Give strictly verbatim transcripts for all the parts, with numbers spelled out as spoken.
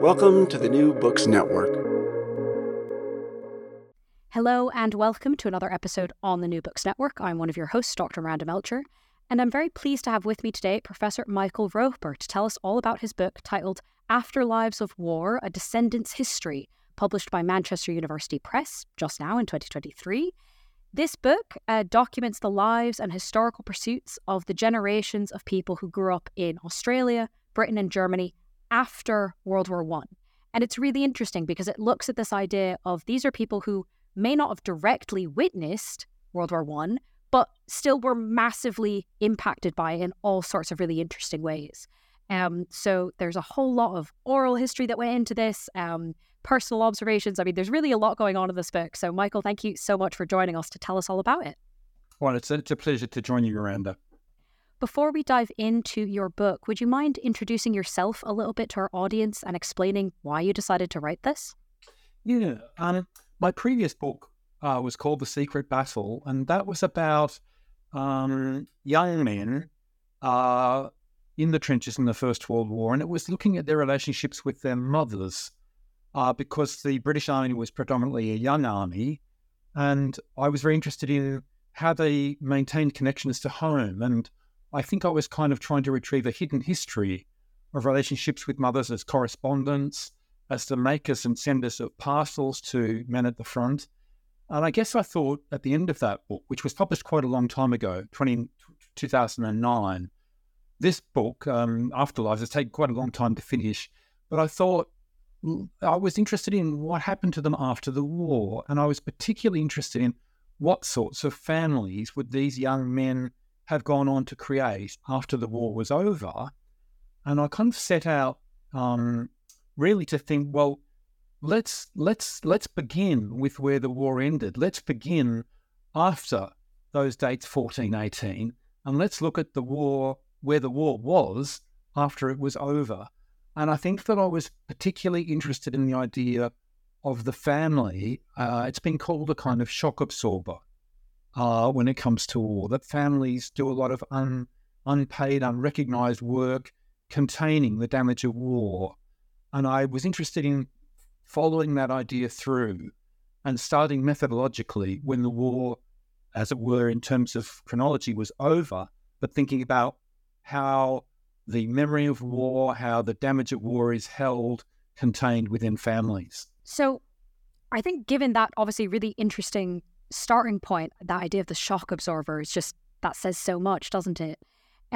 Welcome to the New Books Network. Hello and welcome to another episode on the New Books Network. I'm one of your hosts, Doctor Miranda Melcher, and I'm very pleased to have with me today Professor Michael Roper to tell us all about his book titled Afterlives of War: A Descendants' History, published by Manchester University Press just now in twenty twenty-three. This book uh, documents the lives and historical pursuits of the generations of people who grew up in Australia, Britain and Germany after World War One. And it's really interesting because it looks at this idea of these are people who may not have directly witnessed World War One, but still were massively impacted by it in all sorts of really interesting ways. Um, so there's a whole lot of oral history that went into this, um, personal observations. I mean, there's really a lot going on in this book. So Michael, thank you so much for joining us to tell us all about it. Well, it's, it's a pleasure to join you, Miranda. Before we dive into your book, would you mind introducing yourself a little bit to our audience and explaining why you decided to write this? Yeah, um, my previous book uh, was called The Secret Battle, and that was about um, young men uh, in the trenches in the First World War, and it was looking at their relationships with their mothers uh, because the British Army was predominantly a young army, and I was very interested in how they maintained connections to home, and I think I was kind of trying to retrieve a hidden history of relationships with mothers as correspondents, as the makers and senders of parcels to men at the front. And I guess I thought at the end of that book, which was published quite a long time ago, twenty, two thousand nine, this book, um, Afterlives, has taken quite a long time to finish. But I thought I was interested in what happened to them after the war. And I was particularly interested in what sorts of families would these young men have gone on to create after the war was over. And I kind of set out um, really to think, well, let's let's let's begin with where the war ended. Let's begin after those dates fourteen eighteen, and let's look at the war, where the war was after it was over. And I think that I was particularly interested in the idea of the family. Uh, it's been called a kind of shock absorber Uh, when it comes to war, that families do a lot of un, unpaid, unrecognised work containing the damage of war. And I was interested in following that idea through and starting methodologically when the war, as it were, in terms of chronology, was over, but thinking about how the memory of war, how the damage of war is held, contained within families. So I think given that obviously really interesting starting point, that idea of the shock absorber is just, that says so much, doesn't it?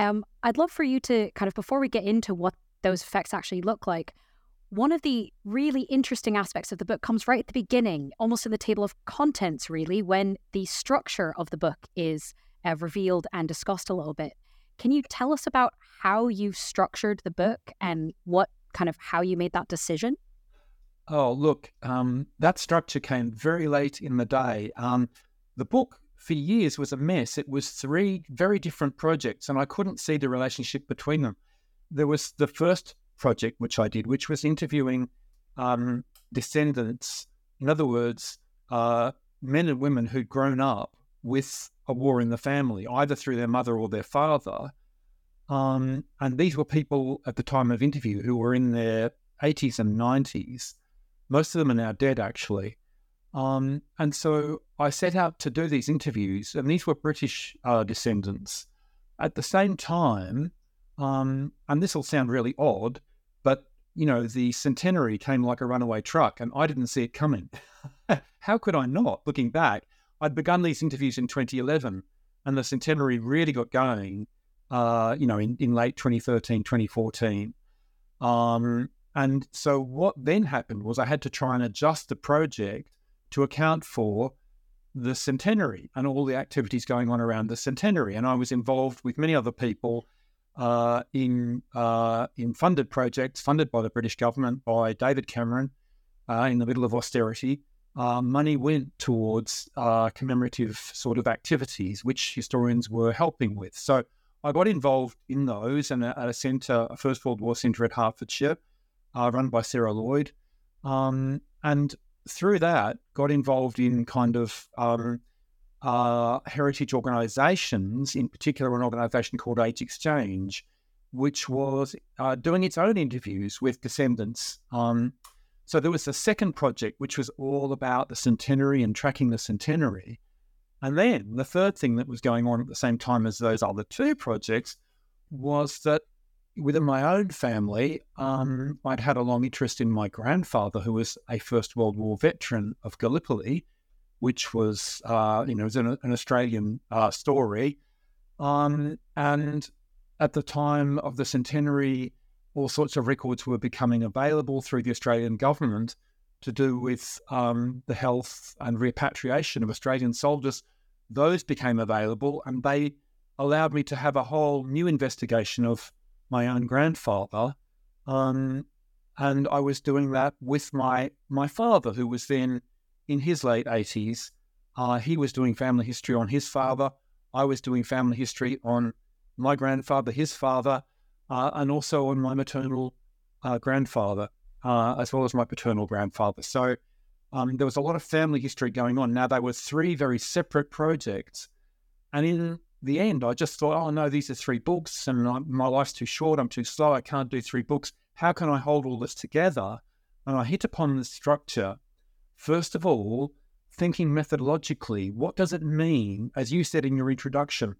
Um, I'd love for you to kind of, before we get into what those effects actually look like, one of the really interesting aspects of the book comes right at the beginning, almost in the table of contents, really, when the structure of the book is uh, revealed and discussed a little bit. Can you tell us about how you structured the book and what kind of, how you made that decision? Oh, look, um, that structure came very late in the day. Um, the book for years was a mess. It was three very different projects, and I couldn't see the relationship between them. There was the first project, which I did, which was interviewing um, descendants. In other words, uh, men and women who'd grown up with a war in the family, either through their mother or their father. Um, and these were people at the time of interview who were in their eighties and nineties. Most of them are now dead, actually. Um, and so I set out to do these interviews, and these were British uh, descendants. At the same time, um, and this will sound really odd, but, you know, the centenary came like a runaway truck, and I didn't see it coming. How could I not? Looking back, I'd begun these interviews in twenty eleven, and the centenary really got going, uh, you know, in, in late twenty thirteen, twenty fourteen. Um, and so what then happened was I had to try and adjust the project to account for the centenary and all the activities going on around the centenary. And I was involved with many other people uh, in uh, in funded projects, funded by the British government, by David Cameron, uh, in the middle of austerity. Uh, money went towards uh, commemorative sort of activities, which historians were helping with. So I got involved in those, and at a centre, a First World War centre at Hertfordshire, uh, run by Sarah Lloyd. Um, and through that, got involved in kind of um, uh, heritage organisations, in particular an organisation called Age Exchange, which was uh, doing its own interviews with descendants. Um, so there was a second project, which was all about the centenary and tracking the centenary. And then the third thing that was going on at the same time as those other two projects was that within my own family, um, I'd had a long interest in my grandfather, who was a First World War veteran of Gallipoli, which was, uh, you know, it was an, an Australian uh, story. Um, and at the time of the centenary, all sorts of records were becoming available through the Australian government to do with um, the health and repatriation of Australian soldiers. Those became available, and they allowed me to have a whole new investigation of my own grandfather. Um, and I was doing that with my, my father, who was then in his late eighties. Uh, he was doing family history on his father. I was doing family history on my grandfather, his father, uh, and also on my maternal uh, grandfather. Uh, as well as my paternal grandfather. So um, there was a lot of family history going on. Now, they were three very separate projects. And in the end, I just thought, oh, no, these are three books, and I, my life's too short, I'm too slow, I can't do three books. How can I hold all this together? And I hit upon the structure. First of all, thinking methodologically, what does it mean, as you said in your introduction,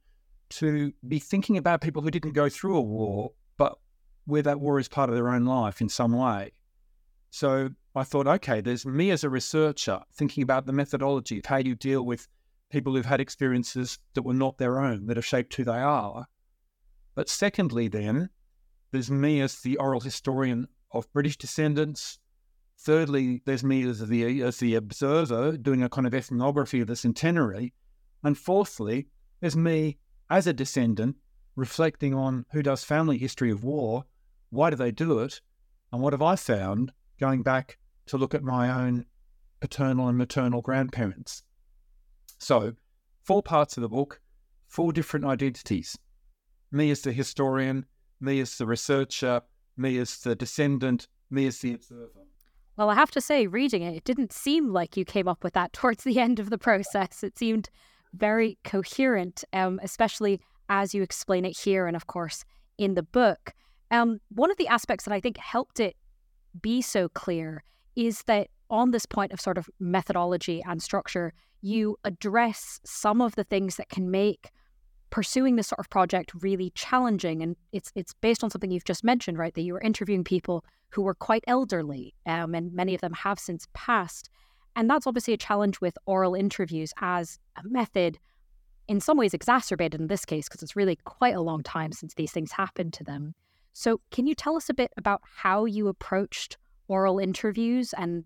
to be thinking about people who didn't go through a war, but where that war is part of their own life in some way? So I thought, okay, there's me as a researcher thinking about the methodology of how you deal with people who've had experiences that were not their own, that have shaped who they are. But secondly, then, there's me as the oral historian of British descendants. Thirdly, there's me as the as the observer doing a kind of ethnography of the centenary. And fourthly, there's me as a descendant reflecting on who does family history of war, why do they do it, and what have I found, going back to look at my own paternal and maternal grandparents. So four parts of the book, four different identities. Me as the historian, me as the researcher, me as the descendant, me as the observer. Well, I have to say, reading it, it didn't seem like you came up with that towards the end of the process. It seemed very coherent, um, especially as you explain it here and, of course, in the book. Um, one of the aspects that I think helped it be so clear is that on this point of sort of methodology and structure, you address some of the things that can make pursuing this sort of project really challenging. And it's it's based on something you've just mentioned, right? That you were interviewing people who were quite elderly, um, and many of them have since passed. And that's obviously a challenge with oral interviews as a method, in some ways exacerbated in this case, because it's really quite a long time since these things happened to them. So can you tell us a bit about how you approached oral interviews, and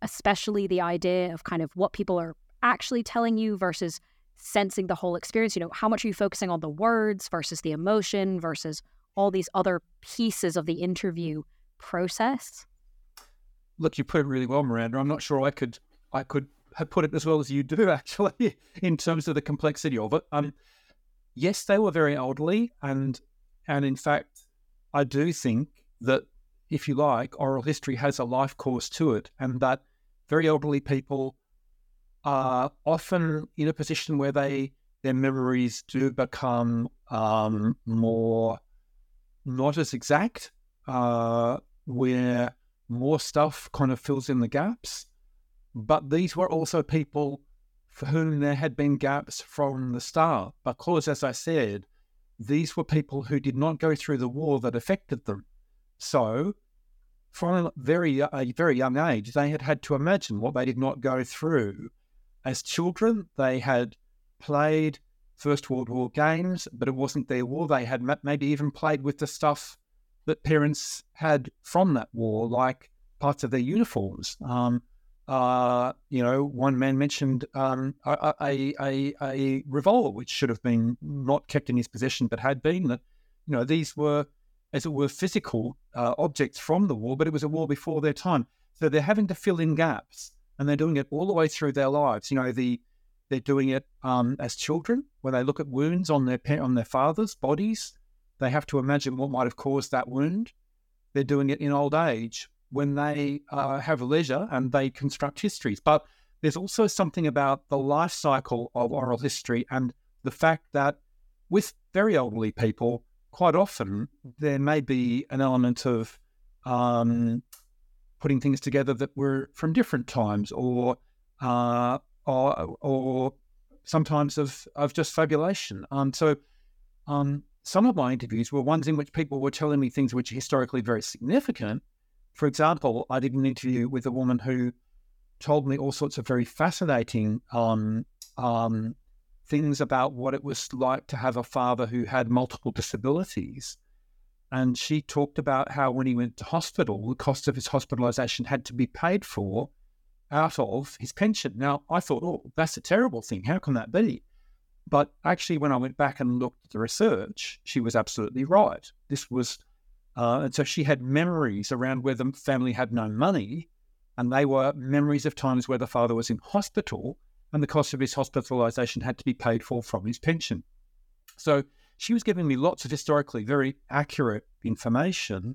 especially the idea of kind of what people are actually telling you versus sensing the whole experience? You know, how much are you focusing on the words versus the emotion versus all these other pieces of the interview process? Look, you put it really well, Miranda. I'm not sure I could I could have put it as well as you do, actually, in terms of the complexity of it. Um, yes, they were very elderly, and and in fact, I do think that, if you like, oral history has a life course to it, and that very elderly people are often in a position where they their memories do become um, more not as exact, uh, where more stuff kind of fills in the gaps. But these were also people for whom there had been gaps from the start, because, as I said, these were people who did not go through the war that affected them. So from a very, a very young age, they had had to imagine what they did not go through. As children, they had played First World War games, but it wasn't their war. They had maybe even played with the stuff that parents had from that war, like parts of their uniforms. Um, uh, you know, one man mentioned um, a, a, a, a revolver, which should have been not kept in his possession, but had been. That, you know, these were, as it were, physical uh, objects from the war, but it was a war before their time. So they're having to fill in gaps, and they're doing it all the way through their lives. You know, the They're doing it um, as children, when they look at wounds on their pa- on their fathers' bodies. They have to imagine what might have caused that wound. They're doing it in old age when they uh, have leisure and they construct histories. But there's also something about the life cycle of oral history and the fact that with very elderly people, quite often there may be an element of um, putting things together that were from different times, or uh, Or, or sometimes of, of just fabulation. Um, so um, some of my interviews were ones in which people were telling me things which are historically very significant. For example, I did an interview with a woman who told me all sorts of very fascinating um, um, things about what it was like to have a father who had multiple disabilities. And she talked about how when he went to hospital, the cost of his hospitalisation had to be paid for out of his pension. Now, I thought, oh, that's a terrible thing. How can that be? But actually, when I went back and looked at the research, she was absolutely right. This was, uh, and so she had memories around where the family had no money, and they were memories of times where the father was in hospital, and the cost of his hospitalisation had to be paid for from his pension. So she was giving me lots of historically very accurate information.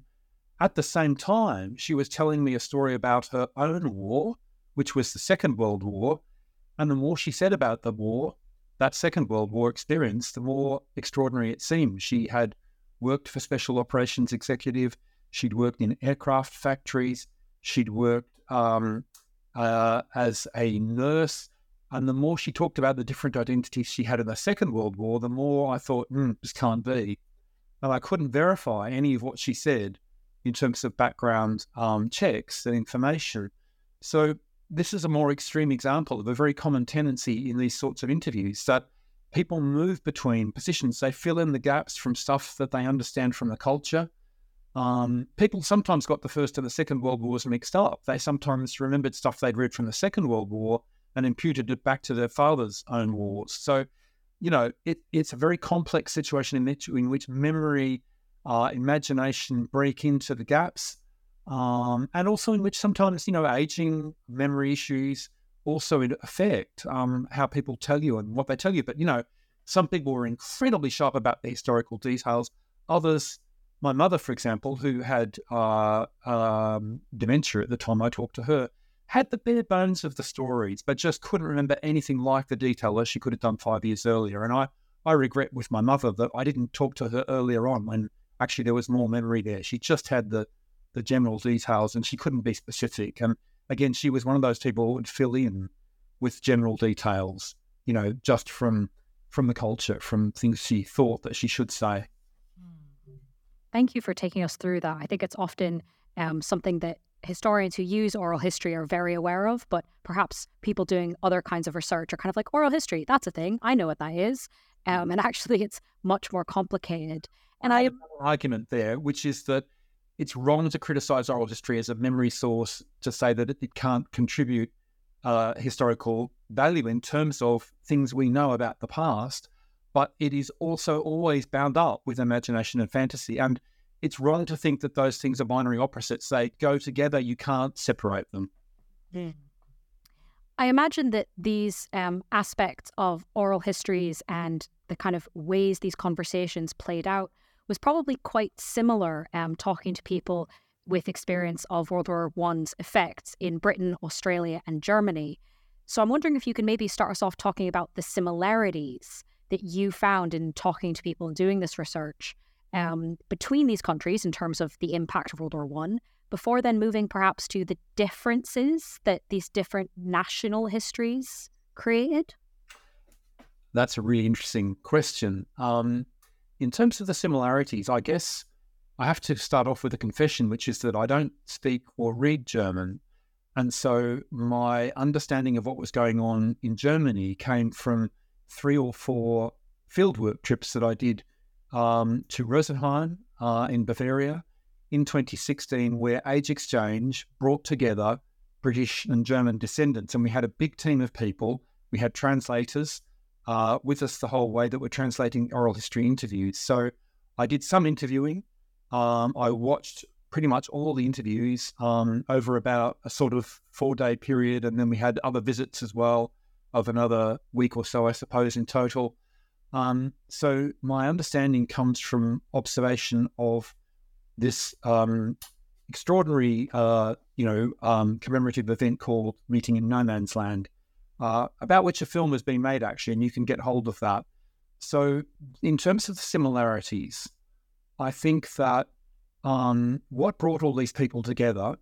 At the same time, she was telling me a story about her own war, which was the Second World War. And the more she said about the war, that Second World War experience, the more extraordinary it seemed. She had worked for Special Operations Executive. She'd worked in aircraft factories. She'd worked um, uh, as a nurse. And the more she talked about the different identities she had in the Second World War, the more I thought, mm, this can't be. And I couldn't verify any of what she said in terms of background um, checks and information. So this is a more extreme example of a very common tendency in these sorts of interviews, that people move between positions. They fill in the gaps from stuff that they understand from the culture. Um, people sometimes got the First and the Second World Wars mixed up. They sometimes remembered stuff they'd read from the Second World War and imputed it back to their father's own wars. So, you know, it, it's a very complex situation in which, in which memory, uh, imagination break into the gaps. Um, and also in which sometimes, you know, aging, memory issues also affect um, how people tell you and what they tell you. But, you know, some people were incredibly sharp about the historical details. Others, my mother, for example, who had uh, um, dementia at the time I talked to her, had the bare bones of the stories, but just couldn't remember anything like the detail as she could have done five years earlier. And I, I regret with my mother that I didn't talk to her earlier on, when actually there was more memory there. She just had the the general details, and she couldn't be specific. And again, she was one of those people who would fill in with general details, you know, just from from the culture, from things she thought that she should say. Thank you for taking us through that. I think it's often um, something that historians who use oral history are very aware of, but perhaps people doing other kinds of research are kind of like, oral history, that's a thing, I know what that is. Um, and actually, it's much more complicated. And I have an argument there, which is that it's wrong to criticise oral history as a memory source to say that it can't contribute uh, historical value in terms of things we know about the past, but it is also always bound up with imagination and fantasy. And it's wrong to think that those things are binary opposites. They go together. You can't separate them. Mm. I imagine that these um, aspects of oral histories and the kind of ways these conversations played out was probably quite similar um, talking to people with experience of World War One's effects in Britain, Australia and Germany. So I'm wondering if you can maybe start us off talking about the similarities that you found in talking to people and doing this research um, between these countries in terms of the impact of World War One, before then moving perhaps to the differences that these different national histories created? That's a really interesting question. Um, in terms of the similarities, I guess I have to start off with a confession, which is that I don't speak or read German. And so my understanding of what was going on in Germany came from three or four fieldwork trips that I did um, to Rosenheim uh, in Bavaria in twenty sixteen, where Age Exchange brought together British and German descendants. And we had a big team of people. We had translators uh, with us the whole way that were translating oral history interviews. So I did some interviewing. Um, I watched pretty much all the interviews um, over about a sort of four-day period. And then we had other visits as well of another week or so, I suppose, in total. Um, so my understanding comes from observation of this um, extraordinary, uh, you know, um, commemorative event called Meeting in No Man's Land, uh, about which a film has been made, actually, and you can get hold of that. So in terms of the similarities, I think that Um, what brought all these people together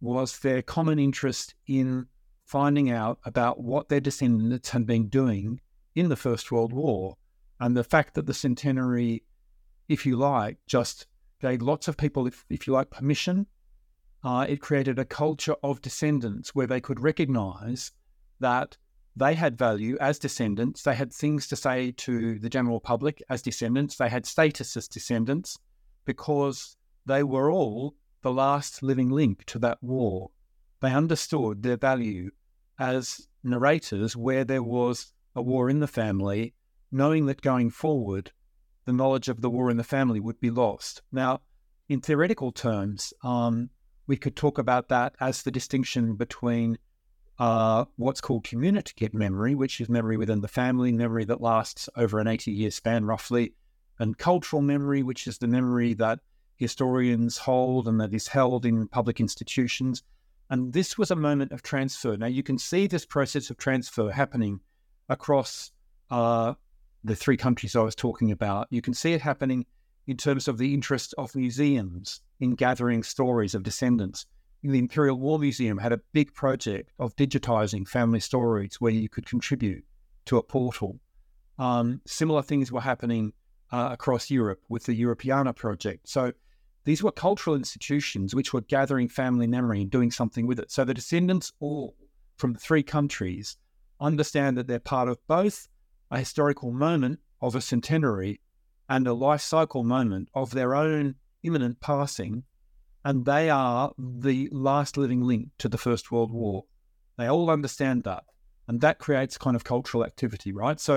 was their common interest in finding out about what their descendants had been doing in the First World War. And the fact that the centenary, if you like, just gave lots of people, if, if you like, permission. Uh, it created a culture of descendants where they could recognise that they had value as descendants. They had things to say to the general public as descendants. They had status as descendants, because they were all the last living link to that war. They understood their value as narrators where there was a war in the family, knowing that going forward, the knowledge of the war in the family would be lost. Now, in theoretical terms, um, we could talk about that as the distinction between uh, what's called communicative memory, which is memory within the family, memory that lasts over an eighty-year span roughly, and cultural memory, which is the memory that historians hold and that is held in public institutions. And this was a moment of transfer. Now, you can see this process of transfer happening across uh, the three countries I was talking about. You can see it happening in terms of the interest of museums in gathering stories of descendants. The Imperial War Museum had a big project of digitizing family stories where you could contribute to a portal. Um, similar things were happening Uh, across Europe with the Europeana project. So these were cultural institutions which were gathering family memory and doing something with it. So the descendants all from three countries understand that they're part of both a historical moment of a centenary and a life cycle moment of their own imminent passing, and they are the last living link to the First World War. They all understand that, and that creates kind of cultural activity, right? So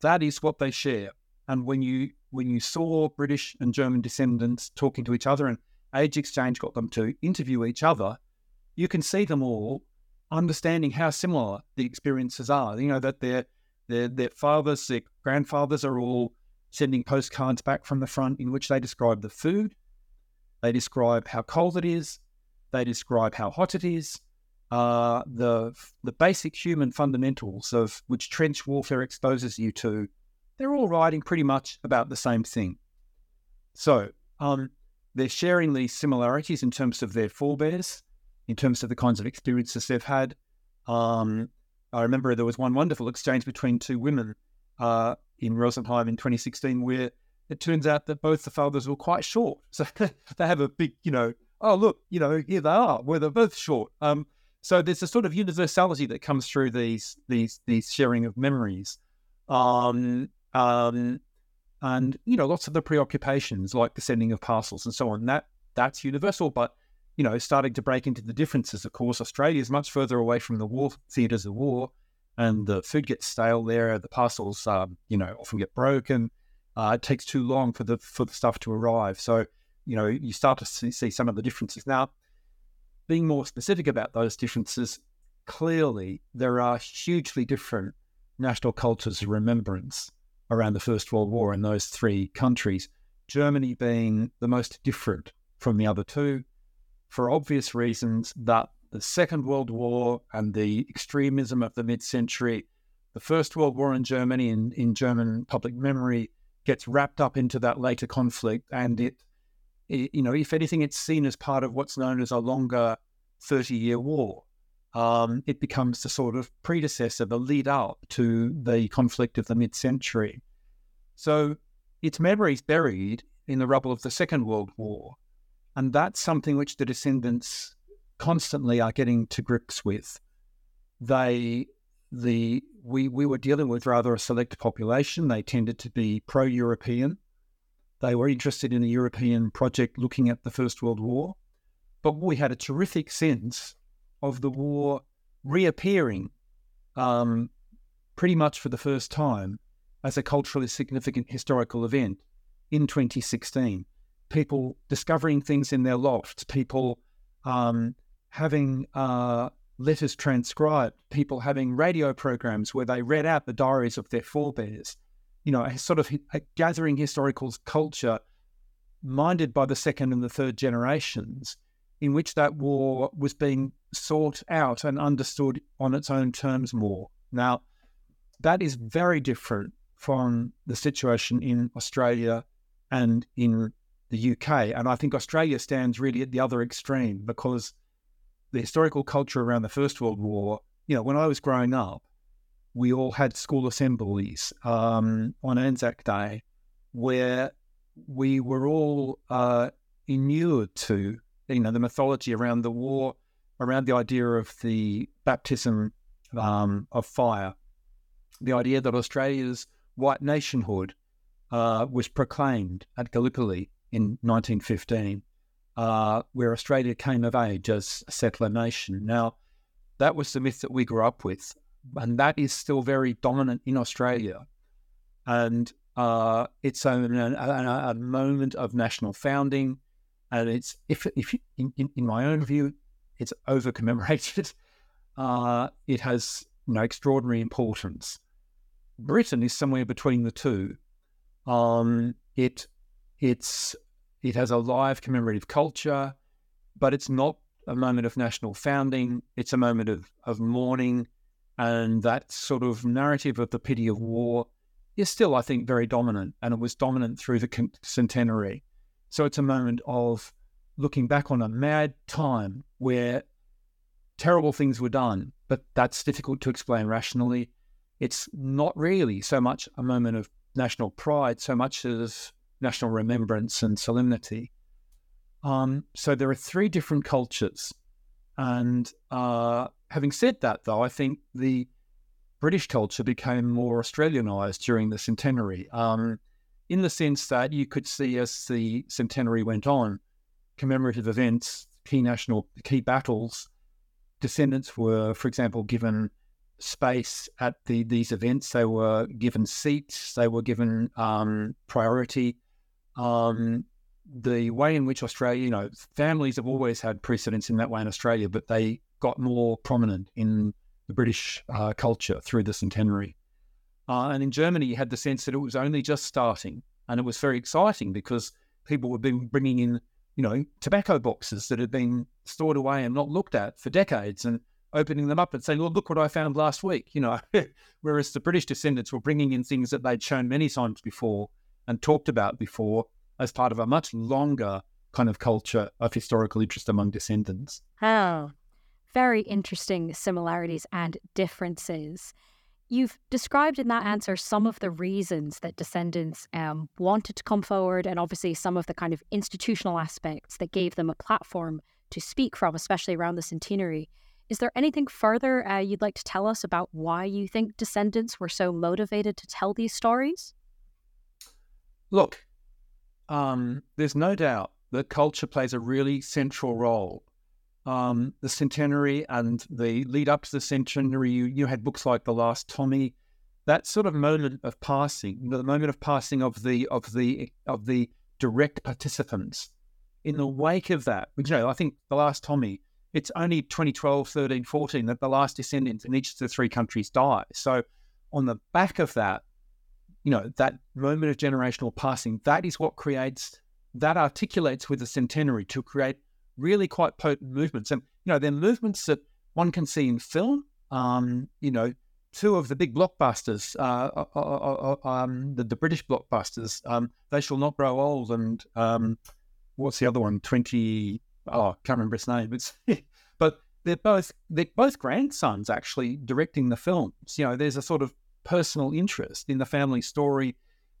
that is what they share. And when you when you saw British and German descendants talking to each other, and Age Exchange got them to interview each other, you can see them all understanding how similar the experiences are. You know, that their their their fathers, their grandfathers are all sending postcards back from the front in which they describe the food, they describe how cold it is, they describe how hot it is, uh, the the basic human fundamentals of which trench warfare exposes you to. They're all writing pretty much about the same thing. So um, they're sharing these similarities in terms of their forebears, in terms of the kinds of experiences they've had. Um, I remember there was one wonderful exchange between two women uh, in Rosenheim in twenty sixteen, where it turns out that both the fathers were quite short. So they have a big, you know, oh, look, you know, here they are, where they're both short. Um, so there's a sort of universality that comes through these, these, these sharing of memories. Um, Um, and, you know, lots of the preoccupations like the sending of parcels and so on, that that's universal. But, you know, starting to break into the differences, of course, Australia is much further away from the war theatres of war, and the food gets stale there. The parcels, um, you know, often get broken. Uh, it takes too long for the, for the stuff to arrive. So, you know, you start to see, see some of the differences. Now, being more specific about those differences, clearly there are hugely different national cultures of remembrance around the First World War in those three countries, Germany being the most different from the other two, for obvious reasons that the Second World War and the extremism of the mid-century, the First World War in Germany, in, in German public memory, gets wrapped up into that later conflict. And it, it, you know, if anything, it's seen as part of what's known as a longer thirty-year war. Um, it becomes the sort of predecessor, the lead up to the conflict of the mid-century. So its memory is buried in the rubble of the Second World War. And that's something which the Descendants constantly are getting to grips with. They, the we we were dealing with rather a select population. They tended to be pro-European. They were interested in a European project looking at the First World War. But we had a terrific sense of the war reappearing um, pretty much for the first time as a culturally significant historical event in twenty sixteen. People discovering things in their lofts, people um, having uh, letters transcribed, people having radio programs where they read out the diaries of their forebears, you know, a sort of a gathering historical culture minded by the second and the third generations, in which that war was being sought out and understood on its own terms more. Now, that is very different from the situation in Australia and in the U K. And I think Australia stands really at the other extreme, because the historical culture around the First World War, you know, when I was growing up, we all had school assemblies um, on Anzac Day, where we were all uh, inured to, you know, the mythology around the war, around the idea of the baptism um, of fire, the idea that Australia's white nationhood uh, was proclaimed at Gallipoli in nineteen fifteen, uh, where Australia came of age as a settler nation. Now, that was the myth that we grew up with, and that is still very dominant in Australia. And uh, it's a, a, a moment of national founding, and it's, if, if in, in my own view, it's over-commemorated. Uh, it has, you know, extraordinary importance. Britain is somewhere between the two. Um, it it's it has a live commemorative culture, but it's not a moment of national founding. It's a moment of, of mourning, and that sort of narrative of the pity of war is still, I think, very dominant, and it was dominant through the centenary. So it's a moment of looking back on a mad time where terrible things were done, but that's difficult to explain rationally. It's not really so much a moment of national pride, so much as national remembrance and solemnity. Um, so there are three different cultures. And uh, having said that, though, I think the British culture became more Australianised during the centenary, um, in the sense that you could see, as the centenary went on, commemorative events, key national, key battles. Descendants were, for example, given space at the, these events. They were given seats. They were given um, priority. Um, the way in which Australia, you know, families have always had precedence in that way in Australia, but they got more prominent in the British uh, culture through the centenary. Uh, and in Germany, you had the sense that it was only just starting, and it was very exciting because people were being, bringing in, you know, tobacco boxes that had been stored away and not looked at for decades, and opening them up and saying, "Well, look what I found last week," you know, whereas the British Descendants were bringing in things that they'd shown many times before and talked about before as part of a much longer kind of culture of historical interest among Descendants. Oh, very interesting similarities and differences. You've described in that answer some of the reasons that Descendants um, wanted to come forward, and obviously some of the kind of institutional aspects that gave them a platform to speak from, especially around the centenary. Is there anything further uh, you'd like to tell us about why you think Descendants were so motivated to tell these stories? Look, um, there's no doubt that culture plays a really central role. Um, the centenary and the lead up to the centenary, you, you had books like The Last Tommy, that sort of moment of passing, the moment of passing of the of the of the direct participants. In the wake of that, you know, I think The Last Tommy, it's only twenty twelve, thirteen, fourteen that the last descendant in each of the three countries died. So on the back of that, you know, that moment of generational passing, that is what creates, that articulates with the centenary to create really quite potent movements. And you know, they're movements that one can see in film. Um, you know, two of the big blockbusters, uh, uh, uh, um, the, the British blockbusters, um, They Shall Not Grow Old, and um, what's the other one? Twenty. Oh, I can't remember its name. It's but they're both they're both grandsons actually directing the films. You know, there's a sort of personal interest in the family story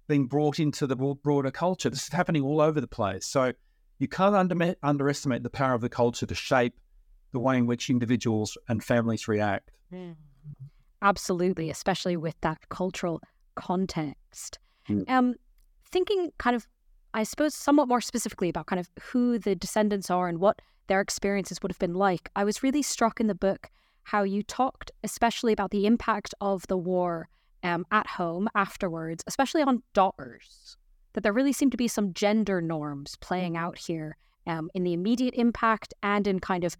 being brought into the broader culture. This is happening all over the place. So you can't under, underestimate the power of the culture to shape the way in which individuals and families react. Mm. Absolutely, especially with that cultural context. Mm. Um, thinking kind of, I suppose, somewhat more specifically about kind of who the descendants are and what their experiences would have been like, I was really struck in the book how you talked especially about the impact of the war um, at home afterwards, especially on daughters, that there really seemed to be some gender norms playing out here um, in the immediate impact and in kind of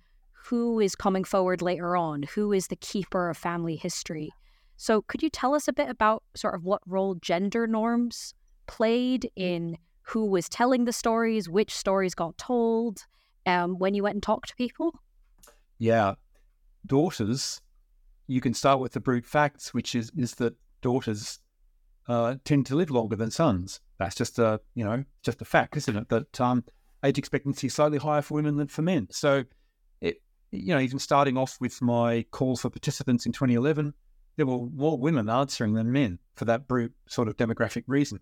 who is coming forward later on, who is the keeper of family history. So could you tell us a bit about sort of what role gender norms played in who was telling the stories, which stories got told, um, when you went and talked to people? Yeah. Daughters, you can start with the brute facts, which is, is that daughters uh, tend to live longer than sons. That's just a, you know, just a fact, isn't it? That um, age expectancy is slightly higher for women than for men. So, it, you know, even starting off with my call for participants in twenty eleven, there were more women answering than men for that brute sort of demographic reason.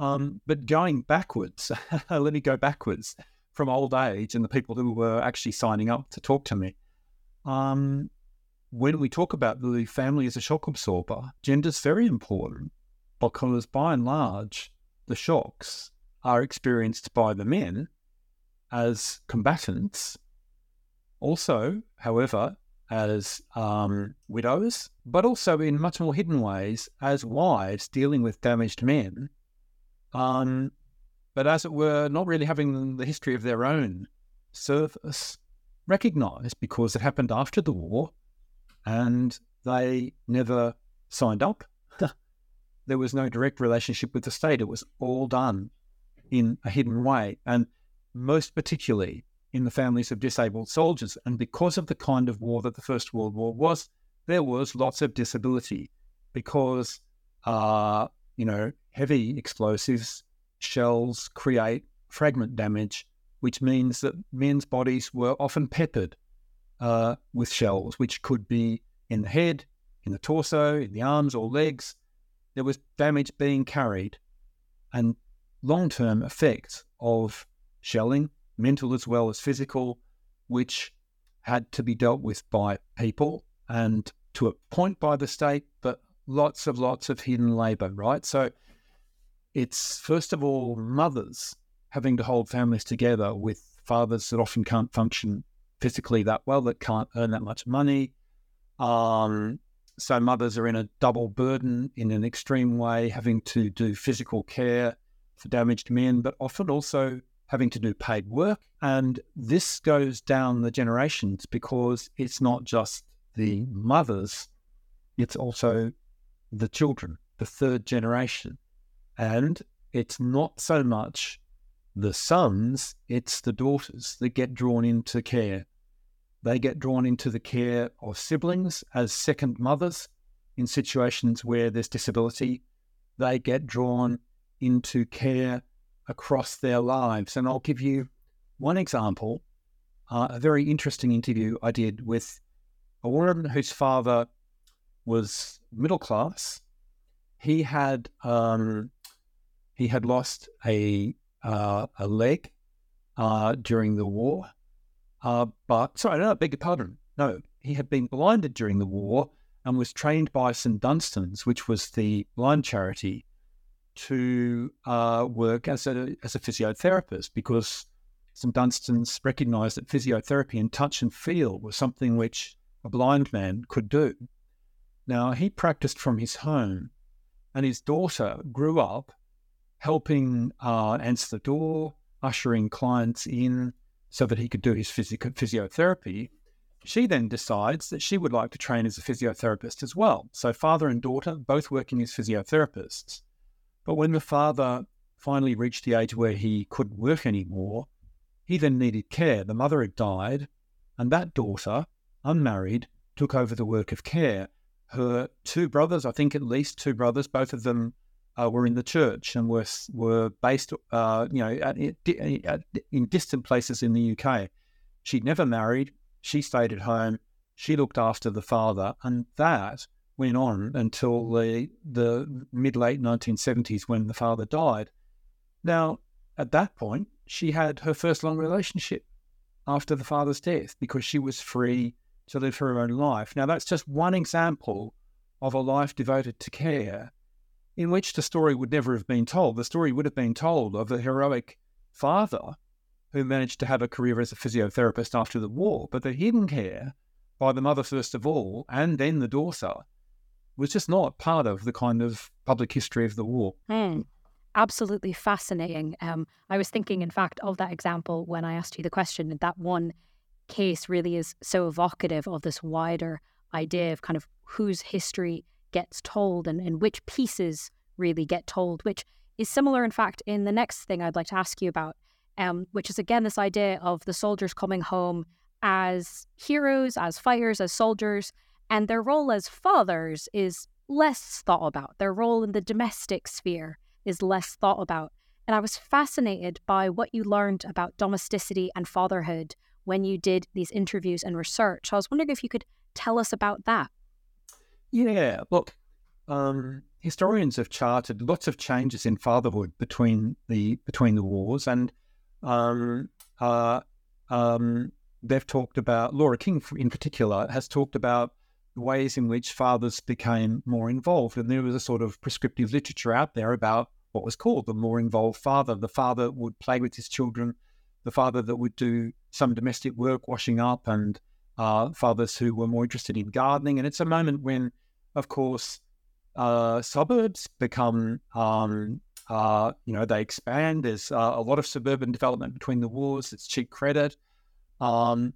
Um, but going backwards, let me go backwards from old age and the people who were actually signing up to talk to me. Um, when we talk about the family as a shock absorber, gender's very important because by and large, the shocks are experienced by the men as combatants, also, however, as um, widows, but also in much more hidden ways as wives dealing with damaged men. Um, but as it were, not really having the history of their own service recognised because it happened after the war and they never signed up. There was no direct relationship with the state. It was all done in a hidden way, and most particularly in the families of disabled soldiers. And because of the kind of war that the First World War was, there was lots of disability because, uh, you know, heavy explosives, shells create fragment damage, which means that men's bodies were often peppered uh, with shells, which could be in the head, in the torso, in the arms or legs. There was damage being carried and long-term effects of shelling, mental as well as physical, which had to be dealt with by people and to a point by the state, but lots of lots of hidden labour, right? So it's, first of all, mothers having to hold families together with fathers that often can't function physically that well, that can't earn that much money. Um, so mothers are in a double burden in an extreme way, having to do physical care for damaged men, but often also having to do paid work. And this goes down the generations because it's not just the mothers, it's also the children, the third generation. And it's not so much the sons, it's the daughters that get drawn into care. They get drawn into the care of siblings as second mothers in situations where there's disability. They get drawn into care across their lives. And I'll give you one example, uh, a very interesting interview I did with a woman whose father was middle class. He had um, he had lost a Uh, a leg uh, during the war, uh, but sorry, no, I beg your pardon. No, he had been blinded during the war and was trained by Saint Dunstan's, which was the blind charity, to uh, work as a as a physiotherapist because Saint Dunstan's recognised that physiotherapy and touch and feel was something which a blind man could do. Now he practised from his home, and his daughter grew up helping uh, answer the door, ushering clients in so that he could do his physio- physiotherapy. She then decides that she would like to train as a physiotherapist as well. So father and daughter both working as physiotherapists. But when the father finally reached the age where he couldn't work anymore, he then needed care. The mother had died and that daughter, unmarried, took over the work of care. Her two brothers, I think at least two brothers, both of them uh, were in the church and were were based, uh, you know, at, at, in distant places in the U K. She'd never married. She stayed at home. She looked after the father, and that went on until the the mid late nineteen seventies when the father died. Now, at that point, she had her first long relationship after the father's death because she was free to live her own life. Now, that's just one example of a life devoted to care in which the story would never have been told. The story would have been told of the heroic father who managed to have a career as a physiotherapist after the war, but the hidden care by the mother first of all, and then the daughter, was just not part of the kind of public history of the war. Mm. Absolutely fascinating. Um, I was thinking, in fact, of that example when I asked you the question, that that one case really is so evocative of this wider idea of kind of whose history gets told and, and which pieces really get told, which is similar, in fact, in the next thing I'd like to ask you about, um, which is, again, this idea of the soldiers coming home as heroes, as fighters, as soldiers, and their role as fathers is less thought about. Their role in the domestic sphere is less thought about. And I was fascinated by what you learned about domesticity and fatherhood when you did these interviews and research. I was wondering if you could tell us about that. Yeah, look, um, historians have charted lots of changes in fatherhood between the between the wars, and um, uh, um, they've talked about, Laura King in particular, has talked about ways in which fathers became more involved. And there was a sort of prescriptive literature out there about what was called the more involved father. The father would play with his children, the father that would do some domestic work, washing up, and uh, fathers who were more interested in gardening. And it's a moment when, of course, uh, suburbs become, um, uh, you know, they expand. There's uh, a lot of suburban development between the wars. It's cheap credit. Um,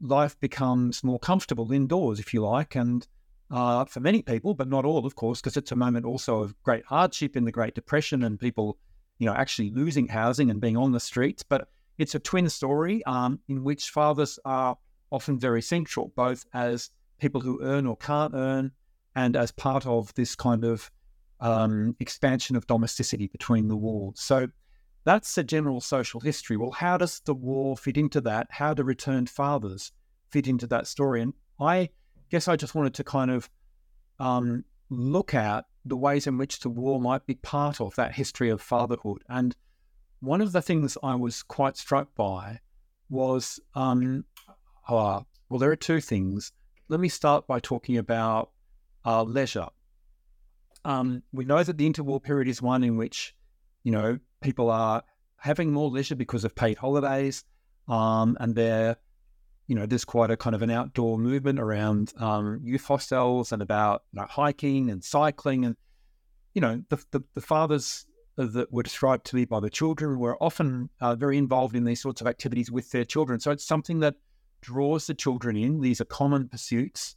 life becomes more comfortable indoors, if you like, and uh, for many people, but not all, of course, because it's a moment also of great hardship in the Great Depression and people, you know, actually losing housing and being on the streets. But it's a twin story um, in which fathers are often very central, both as people who earn or can't earn and as part of this kind of um, expansion of domesticity between the wars. So that's the general social history. Well, how does the war fit into that? How do returned fathers fit into that story? And I guess I just wanted to kind of um, look at the ways in which the war might be part of that history of fatherhood. And one of the things I was quite struck by was, um, uh, well, there are two things. Let me start by talking about uh, leisure. Um, we know that the interwar period is one in which, you know, people are having more leisure because of paid holidays, um, and there, you know, there's quite a kind of an outdoor movement around um, youth hostels and about, you know, hiking and cycling, and you know, the the, the fathers that were described to me by the children were often uh, very involved in these sorts of activities with their children. So it's something that draws the children in. These are common pursuits.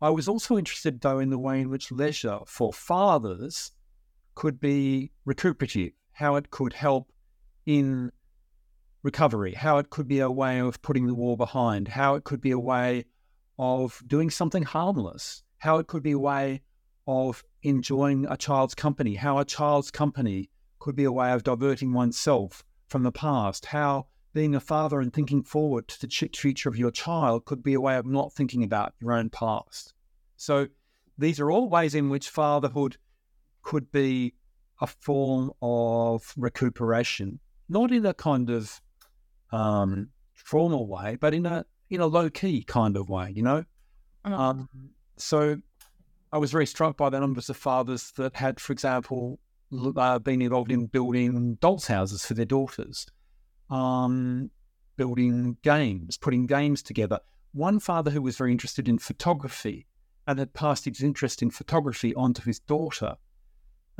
I was also interested, though, in the way in which leisure for fathers could be recuperative, how it could help in recovery, how it could be a way of putting the war behind, how it could be a way of doing something harmless, how it could be a way of enjoying a child's company, how a child's company could be a way of diverting oneself from the past, how being a father and thinking forward to the future of your child could be a way of not thinking about your own past. So these are all ways in which fatherhood could be a form of recuperation, not in a kind of um, formal way, but in a in a low-key kind of way, you know? Um, so I was very struck by the numbers of fathers that had, for example, uh, been involved in building dolls' houses for their daughters, um, building games, putting games together. One father who was very interested in photography and had passed his interest in photography onto his daughter.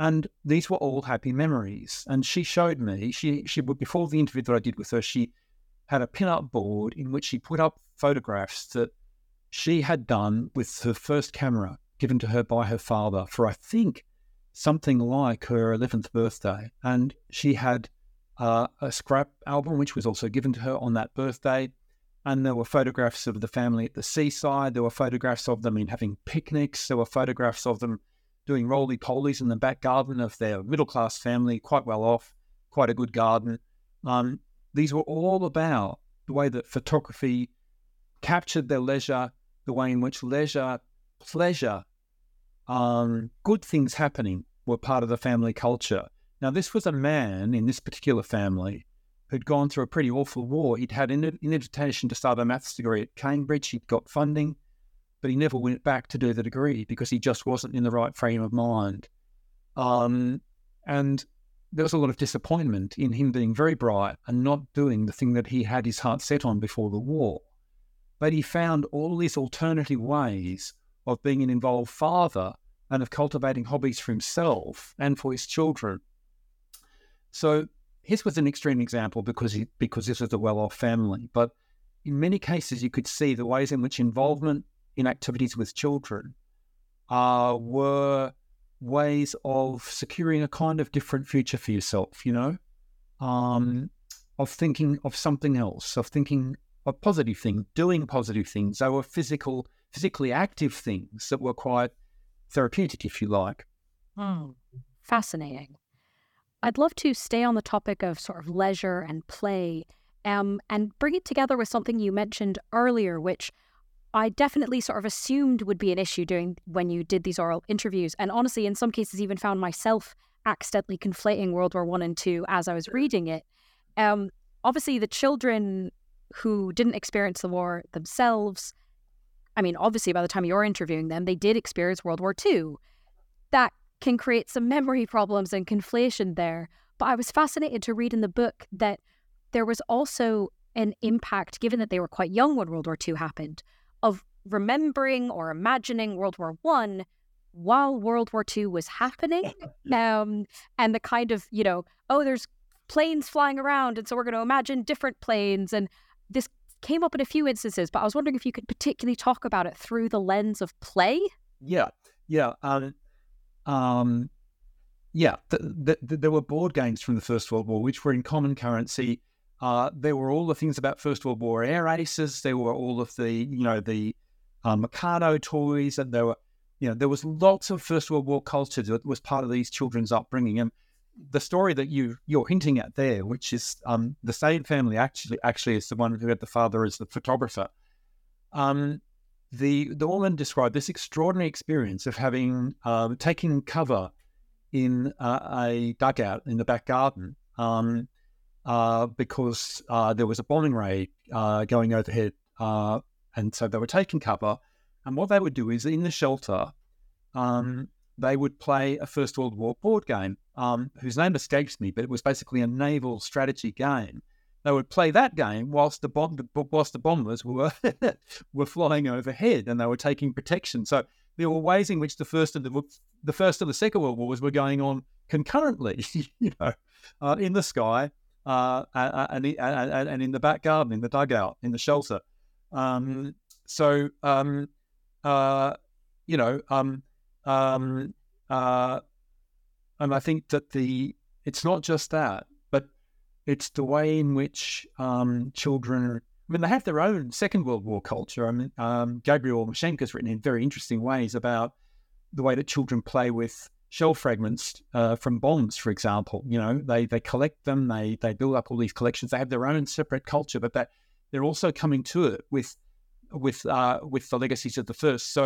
And these were all happy memories. And she showed me, she, she before the interview that I did with her, she had a pin-up board in which she put up photographs that she had done with her first camera given to her by her father for, I think, something like her eleventh birthday. And she had uh, a scrap album, which was also given to her on that birthday. And there were photographs of the family at the seaside. There were photographs of them in having picnics. There were photographs of them doing roly-polies in the back garden of their middle-class family, quite well off, quite a good garden. Um, these were all about the way that photography captured their leisure, the way in which leisure, pleasure, um, good things happening were part of the family culture. Now, this was a man in this particular family who'd gone through a pretty awful war. He'd had an invitation to start a maths degree at Cambridge. He'd got funding, but he never went back to do the degree because he just wasn't in the right frame of mind. Um, and there was a lot of disappointment in him being very bright and not doing the thing that he had his heart set on before the war. But he found all these alternative ways of being an involved father and of cultivating hobbies for himself and for his children. So his was an extreme example because he, because this was a well-off family, but in many cases you could see the ways in which involvement in activities with children uh, were ways of securing a kind of different future for yourself, you know, um, of thinking of something else, of thinking of positive things, doing positive things. They were physical, physically active things that were quite therapeutic, if you like. Mm, fascinating. I'd love to stay on the topic of sort of leisure and play um, and bring it together with something you mentioned earlier, which I definitely sort of assumed would be an issue during when you did these oral interviews. And honestly, in some cases, even found myself accidentally conflating World War One and Two as I was reading it. Um, obviously, the children who didn't experience the war themselves, I mean, obviously, by the time you're interviewing them, they did experience World War Two. That can create some memory problems and conflation there. But I was fascinated to read in the book that there was also an impact, given that they were quite young when World War Two happened, of remembering or imagining World War One while World War Two was happening. Um, and the kind of, you know, oh, there's planes flying around, and so we're going to imagine different planes. And this came up in a few instances, but I was wondering if you could particularly talk about it through the lens of play. Yeah, yeah. Um... Um, yeah, th- th- th- there were board games from the First World War, which were in common currency. Uh, there were all the things about First World War air races. There were all of the, you know, the uh, Mikado toys, and there were, you know, there was lots of First World War culture that was part of these children's upbringing. And the story that you you're hinting at there, which is um, the same family actually actually is the one who had the father as the photographer. Um, The the woman described this extraordinary experience of having um, taken cover in uh, a dugout in the back garden um, uh, because uh, there was a bombing raid uh, going overhead, uh, and so they were taking cover. And what they would do is in the shelter, um, they would play a First World War board game, um, whose name escapes me, but it was basically a naval strategy game. They would play that game whilst the bomb, whilst the bombers were were flying overhead, and they were taking protection. So there were ways in which the first and the the first and the Second World Wars were going on concurrently, you know, uh, in the sky uh, and, and and in the back garden, in the dugout, in the shelter. Um, so um, uh, you know, um, um, uh, and I think that the it's not just that. It's the way in which um, children, I mean, they have their own Second World War culture. I mean, um, Gabriel Maschenko has written in very interesting ways about the way that children play with shell fragments uh, from bombs, for example. You know, they they collect them, they they build up all these collections. They have their own separate culture, but that they're also coming to it with with uh, with the legacies of the first. So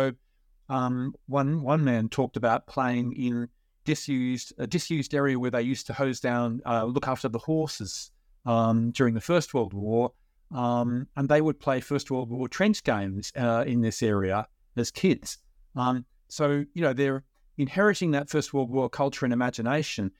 um, one one man talked about playing in disused a disused area where they used to hose down, uh, look after the horses um, during the First World War. Um, and they would play First World War trench games uh, in this area as kids. Um, so, you know, they're inheriting that First World War culture and imagination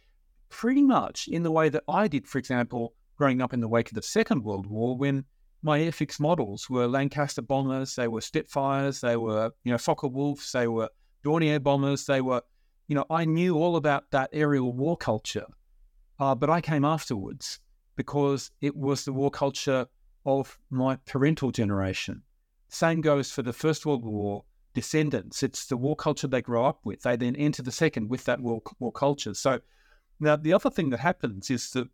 pretty much in the way that I did, for example, growing up in the wake of the Second World War, when my Airfix models were Lancaster bombers, they were Spitfires, they were, you know, Fokker Wolves, they were Dornier bombers, they were, you know, I knew all about that aerial war culture, uh, but I came afterwards because it was the war culture of my parental generation. Same goes for the First World War descendants. It's the war culture they grow up with. They then enter the Second with that war, war culture. So now the other thing that happens is that,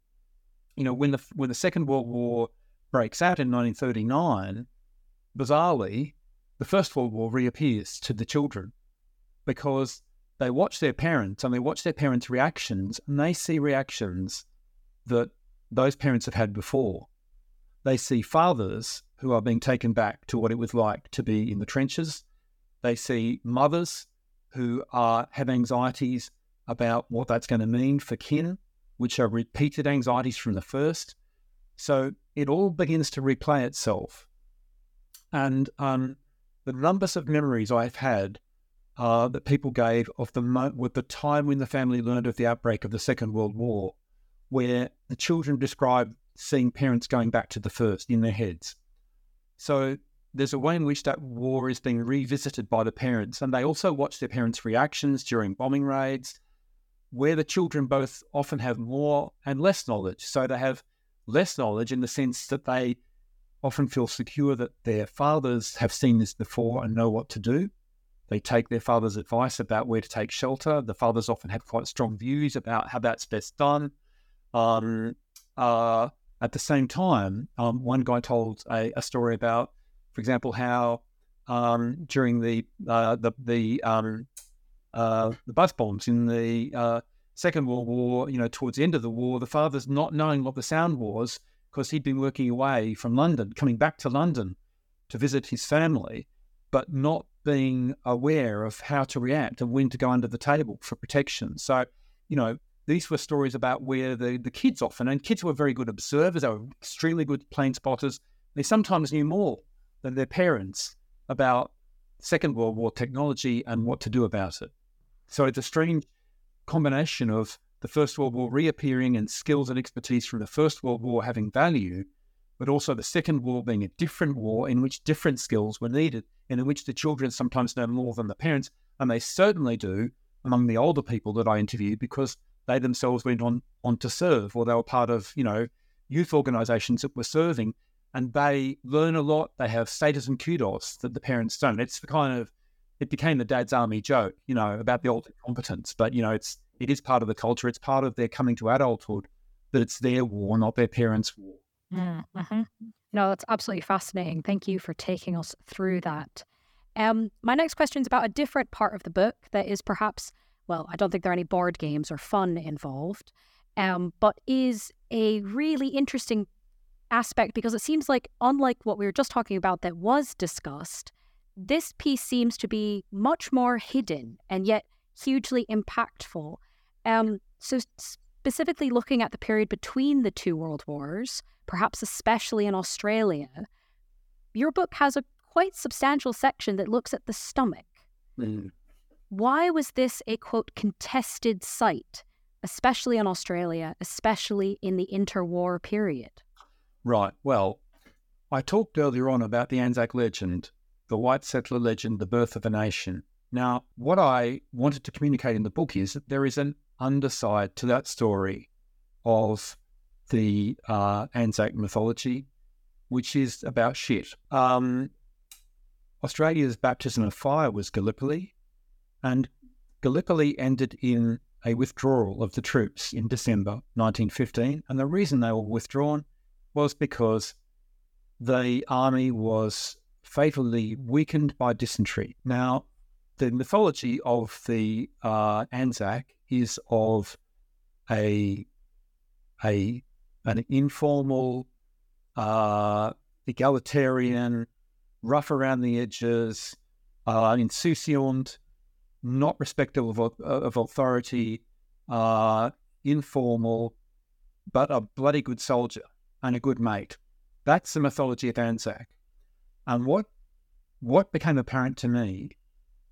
you know, when the when the Second World War breaks out in nineteen thirty-nine, bizarrely, the First World War reappears to the children because they watch their parents and they watch their parents' reactions, and they see reactions that those parents have had before. They see fathers who are being taken back to what it was like to be in the trenches. They see mothers who are have anxieties about what that's going to mean for kin, which are repeated anxieties from the first. So it all begins to replay itself. And um, the numbers of memories I've had uh, that people gave of the mo- with the time when the family learned of the outbreak of the Second World War, where the children describe seeing parents going back to the first in their heads. So there's a way in which that war is being revisited by the parents, and they also watch their parents' reactions during bombing raids, where the children both often have more and less knowledge. So they have less knowledge in the sense that they often feel secure that their fathers have seen this before and know what to do. They take their father's advice about where to take shelter. The fathers often have quite strong views about how that's best done. Um, uh, At the same time, um, one guy told a, a story about, for example, how um, during the uh, the the, um, uh, the bus bombs in the uh, Second World War, you know, towards the end of the war, the father's not knowing what the sound was because he'd been working away from London, coming back to London to visit his family, but not being aware of how to react and when to go under the table for protection. So, you know, these were stories about where the, the kids often, and kids were very good observers, they were extremely good plane spotters. They sometimes knew more than their parents about Second World War technology and what to do about it. So it's a strange combination of the First World War reappearing and skills and expertise from the First World War having value, but also the Second War being a different war in which different skills were needed and in which the children sometimes know more than the parents, and they certainly do among the older people that I interviewed, because they themselves went on, on to serve, or they were part of, you know, youth organisations that were serving, and they learn a lot. They have status and kudos that the parents don't. It's the kind of, it became the dad's army joke, you know, about the old incompetence. But, you know, it's, it is part of the culture. It's part of their coming to adulthood, that it's their war, not their parents' war. Mm-hmm. No, that's absolutely fascinating. Thank you for taking us through that. Um, my next question is about a different part of the book that is perhaps, well, I don't think there are any board games or fun involved, um, but is a really interesting aspect, because it seems like, unlike what we were just talking about that was discussed, this piece seems to be much more hidden and yet hugely impactful. Um, so specifically looking at the period between the two world wars, perhaps especially in Australia, your book has a quite substantial section that looks at the stomach. Mm. Why was this a, quote, contested site, especially in Australia, especially in the interwar period? Right. Well, I talked earlier on about the Anzac legend, the white settler legend, the birth of a nation. Now, what I wanted to communicate in the book is that there is an underside to that story of the uh, Anzac mythology, which is about shit. Um, Australia's baptism of fire was Gallipoli. And Gallipoli ended in a withdrawal of the troops in December nineteen fifteen. And the reason they were withdrawn was because the army was fatally weakened by dysentery. Now, the mythology of the uh, Anzac is of a, a an informal, uh, egalitarian, rough around the edges, uh, insouciant, not respectful of, of authority, uh, informal, but a bloody good soldier and a good mate. That's the mythology of Anzac. And what what became apparent to me,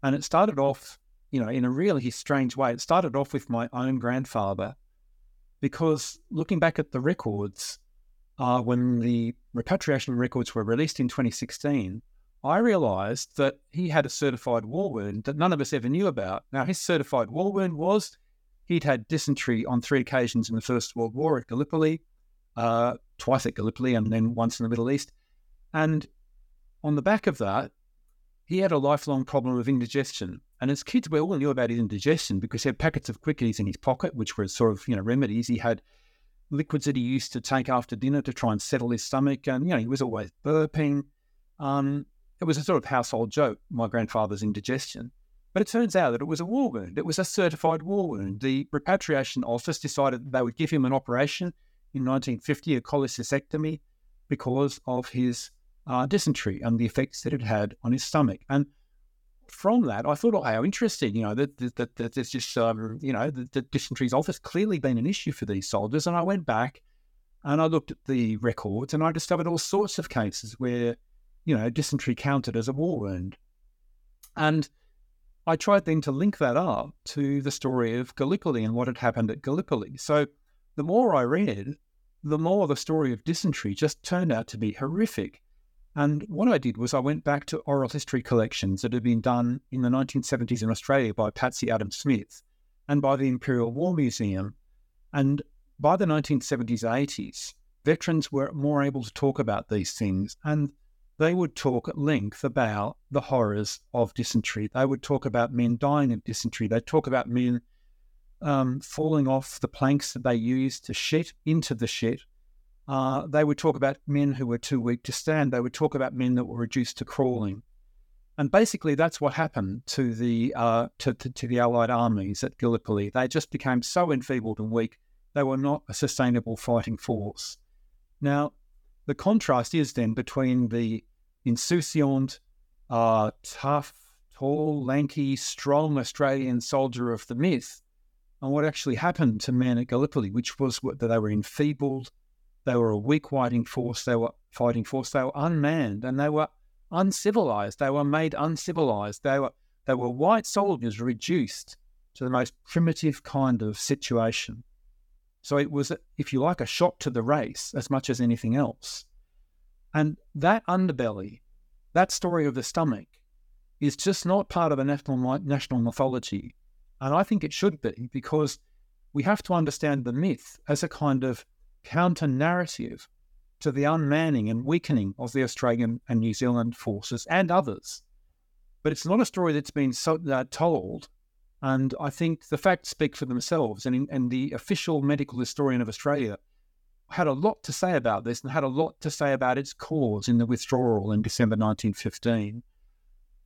and it started off, you know, in a really strange way, it started off with my own grandfather, because looking back at the records, uh, when the repatriation records were released in twenty sixteen, I realised that he had a certified war wound that none of us ever knew about. Now, his certified war wound was he'd had dysentery on three occasions in the First World War at Gallipoli, uh, twice at Gallipoli and then once in the Middle East. And on the back of that, he had a lifelong problem of indigestion. And as kids, we all knew about his indigestion because he had packets of quickies in his pocket, which were sort of, you know, remedies. He had liquids that he used to take after dinner to try and settle his stomach. And, you know, he was always burping. Um, it was a sort of household joke, my grandfather's indigestion. But it turns out that it was a war wound. It was a certified war wound. The repatriation office decided they would give him an operation in nineteen fifty, a cholecystectomy, because of his uh, dysentery and the effects that it had on his stomach. And from that, I thought, oh, how interesting, you know, that, that, that, that there's just, um, you know, the, the dysentery's office clearly been an issue for these soldiers. And I went back and I looked at the records and I discovered all sorts of cases where, you know, dysentery counted as a war wound. And I tried then to link that up to the story of Gallipoli and what had happened at Gallipoli. So the more I read, the more the story of dysentery just turned out to be horrific. And what I did was I went back to oral history collections that had been done in the nineteen seventies in Australia by Patsy Adam Smith and by the Imperial War Museum. And by the nineteen seventies, eighties, veterans were more able to talk about these things. And they would talk at length about the horrors of dysentery. They would talk about men dying of dysentery. They'd talk about men um, falling off the planks that they used to shit into the shit. Uh, they would talk about men who were too weak to stand. They would talk about men that were reduced to crawling. And basically that's what happened to the uh, to, to, to the Allied armies at Gallipoli. They just became so enfeebled and weak, they were not a sustainable fighting force. Now, the contrast is then between the insouciant, uh, tough, tall, lanky, strong Australian soldier of the myth and what actually happened to men at Gallipoli, which was that they were enfeebled, they were a weak fighting force, they were fighting force, they were unmanned and they were uncivilized, they were made uncivilized, they were they were white soldiers reduced to the most primitive kind of situation. So it was, if you like, a shot to the race as much as anything else. And that underbelly, that story of the stomach, is just not part of a national national mythology. And I think it should be, because we have to understand the myth as a kind of counter-narrative to the unmanning and weakening of the Australian and New Zealand forces and others. But it's not a story that's been so, uh, told. And I think the facts speak for themselves. And, and the official medical historian of Australia had a lot to say about this and had a lot to say about its cause in the withdrawal in December nineteen fifteen.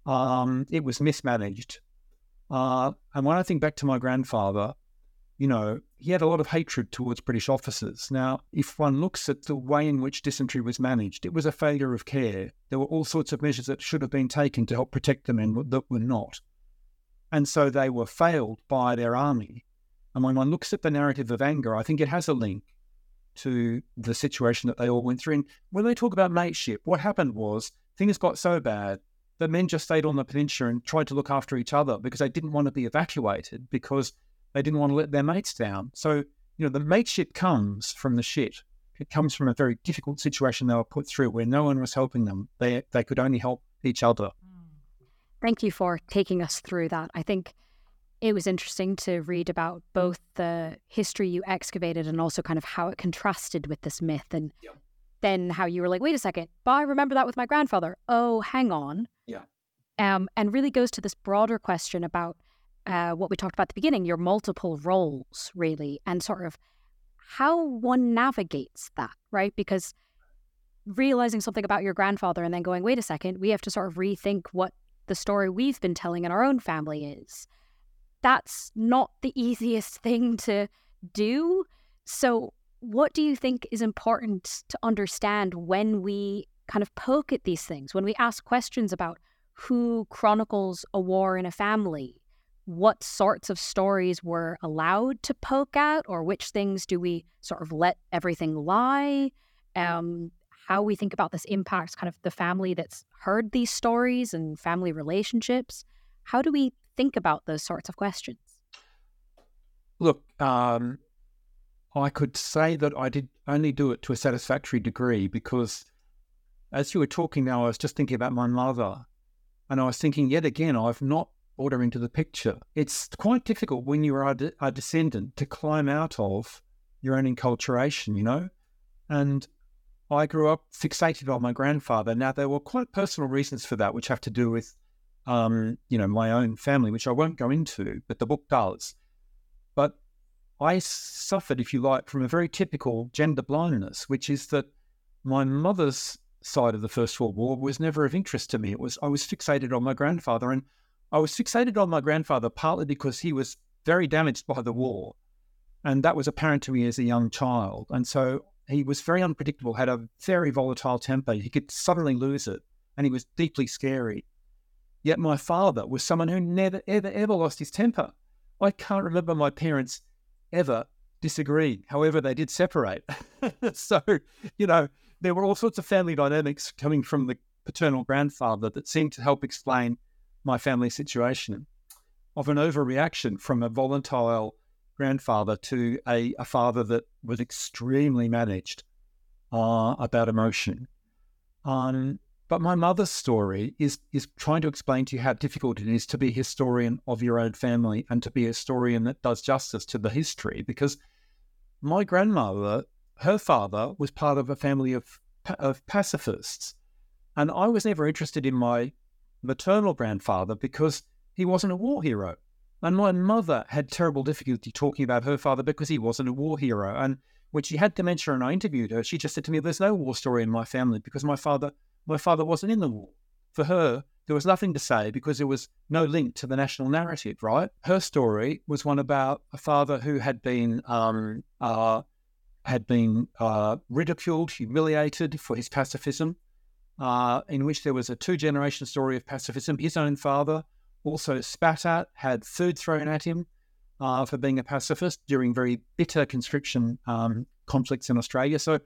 Um, it was mismanaged. Uh, and when I think back to my grandfather, you know, he had a lot of hatred towards British officers. Now, if one looks at the way in which dysentery was managed, it was a failure of care. There were all sorts of measures that should have been taken to help protect the men that were not. And so they were failed by their army. And when one looks at the narrative of anger, I think it has a link to the situation that they all went through. And when they talk about mateship, what happened was things got so bad that men just stayed on the peninsula and tried to look after each other because they didn't want to be evacuated, because they didn't want to let their mates down. So, you know, the mateship comes from the shit. It comes from a very difficult situation they were put through where no one was helping them. They they could only help each other. Thank you for taking us through that. I think it was interesting to read about both the history you excavated and also kind of how it contrasted with this myth, and yeah. then how you were like, wait a second, but I remember that with my grandfather. Oh, hang on. Yeah. Um, and really goes to this broader question about uh, what we talked about at the beginning, your multiple roles, really, and sort of how one navigates that, right? Because realizing something about your grandfather and then going, wait a second, we have to sort of rethink what the story we've been telling in our own family is. That's not the easiest thing to do. So what do you think is important to understand when we kind of poke at these things, when we ask questions about who chronicles a war in a family? What sorts of stories we're allowed to poke at, or which things do we sort of let everything lie? Um, how we think about this impacts kind of the family that's heard these stories and family relationships. How do we think about those sorts of questions? Look, um, I could say that I did only do it to a satisfactory degree, because as you were talking now, I was just thinking about my mother, and I was thinking, yet again, I've not brought her into the picture. It's quite difficult when you are a descendant to climb out of your own enculturation, you know, and I grew up fixated on my grandfather. Now, there were quite personal reasons for that, which have to do with, um, you know, my own family, which I won't go into, but the book does. But I suffered, if you like, from a very typical gender blindness, which is that my mother's side of the First World War was never of interest to me. It was I was fixated on my grandfather, and I was fixated on my grandfather partly because he was very damaged by the war, and that was apparent to me as a young child. And so he was very unpredictable, had a very volatile temper. He could suddenly lose it, and he was deeply scary. Yet my father was someone who never, ever, ever lost his temper. I can't remember my parents ever disagreeing. However, they did separate. So, you know, there were all sorts of family dynamics coming from the paternal grandfather that seemed to help explain my family situation, of an overreaction from a volatile grandfather to a, a father that was extremely managed uh, about emotion. Um, but my mother's story is is trying to explain to you how difficult it is to be a historian of your own family and to be a historian that does justice to the history, because my grandmother, her father was part of a family of of pacifists, and I was never interested in my maternal grandfather because he wasn't a war hero. And my mother had terrible difficulty talking about her father because he wasn't a war hero. And when she had dementia and I interviewed her, she just said to me, there's no war story in my family because my father my father wasn't in the war. For her, there was nothing to say because there was no link to the national narrative, right? Her story was one about a father who had been um, uh, had been uh, ridiculed, humiliated for his pacifism, uh, in which there was a two-generation story of pacifism. His own father also spat at, had food thrown at him uh, for being a pacifist during very bitter conscription um, conflicts in Australia. So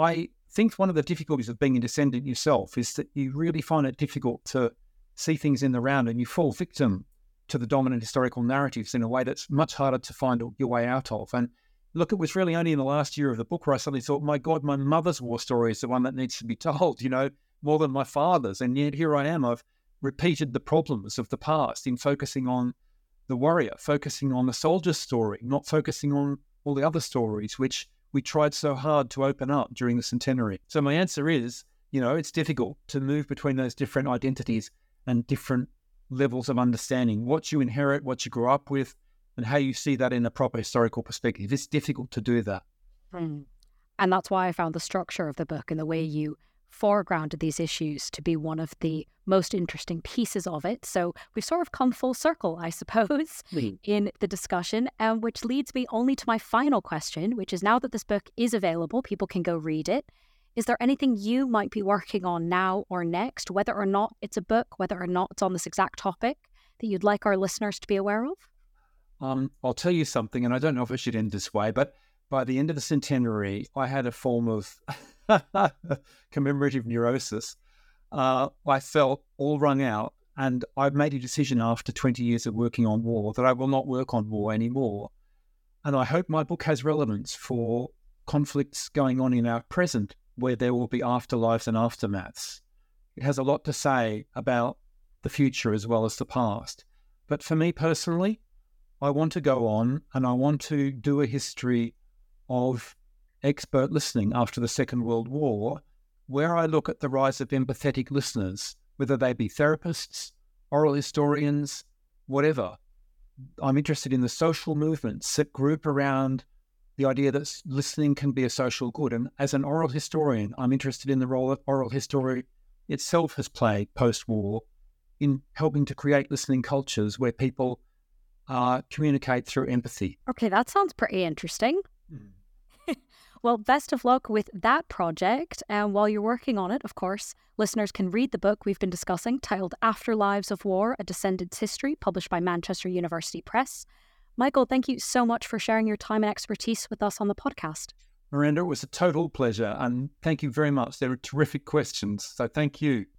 I think one of the difficulties of being a descendant yourself is that you really find it difficult to see things in the round, and you fall victim to the dominant historical narratives in a way that's much harder to find your way out of. And look, it was really only in the last year of the book where I suddenly thought, my God, my mother's war story is the one that needs to be told, you know, more than my father's. And yet here I am, I've repeated the problems of the past in focusing on the warrior, focusing on the soldier's story, not focusing on all the other stories which we tried so hard to open up during the centenary. So my answer is, you know, it's difficult to move between those different identities and different levels of understanding. What you inherit, what you grew up with, and how you see that in a proper historical perspective. It's difficult to do that. Mm. And that's why I found the structure of the book and the way you foregrounded these issues to be one of the most interesting pieces of it. So we've sort of come full circle, I suppose, mm. in the discussion, um, which leads me only to my final question, which is, now that this book is available, people can go read it. Is there anything you might be working on now or next, whether or not it's a book, whether or not it's on this exact topic, that you'd like our listeners to be aware of? Um, I'll tell you something, and I don't know if I should end this way, but by the end of the centenary, I had a form of commemorative neurosis. Uh, I felt all wrung out, and I made a decision after twenty years of working on war that I will not work on war anymore. And I hope my book has relevance for conflicts going on in our present, where there will be afterlives and aftermaths. It has a lot to say about the future as well as the past. But for me personally, I want to go on, and I want to do a history of expert listening after the Second World War, where I look at the rise of empathetic listeners, whether they be therapists, oral historians, whatever. I'm interested in the social movements that group around the idea that listening can be a social good. And as an oral historian, I'm interested in the role that oral history itself has played post-war in helping to create listening cultures where people Uh, communicate through empathy. Okay, that sounds pretty interesting. Mm. Well, best of luck with that project. And um, while you're working on it, of course, listeners can read the book we've been discussing, titled Afterlives of War: A Descendants' History, published by Manchester University Press. Michael, thank you so much for sharing your time and expertise with us on the podcast. Miranda, it was a total pleasure, and thank you very much. They were terrific questions, so thank you.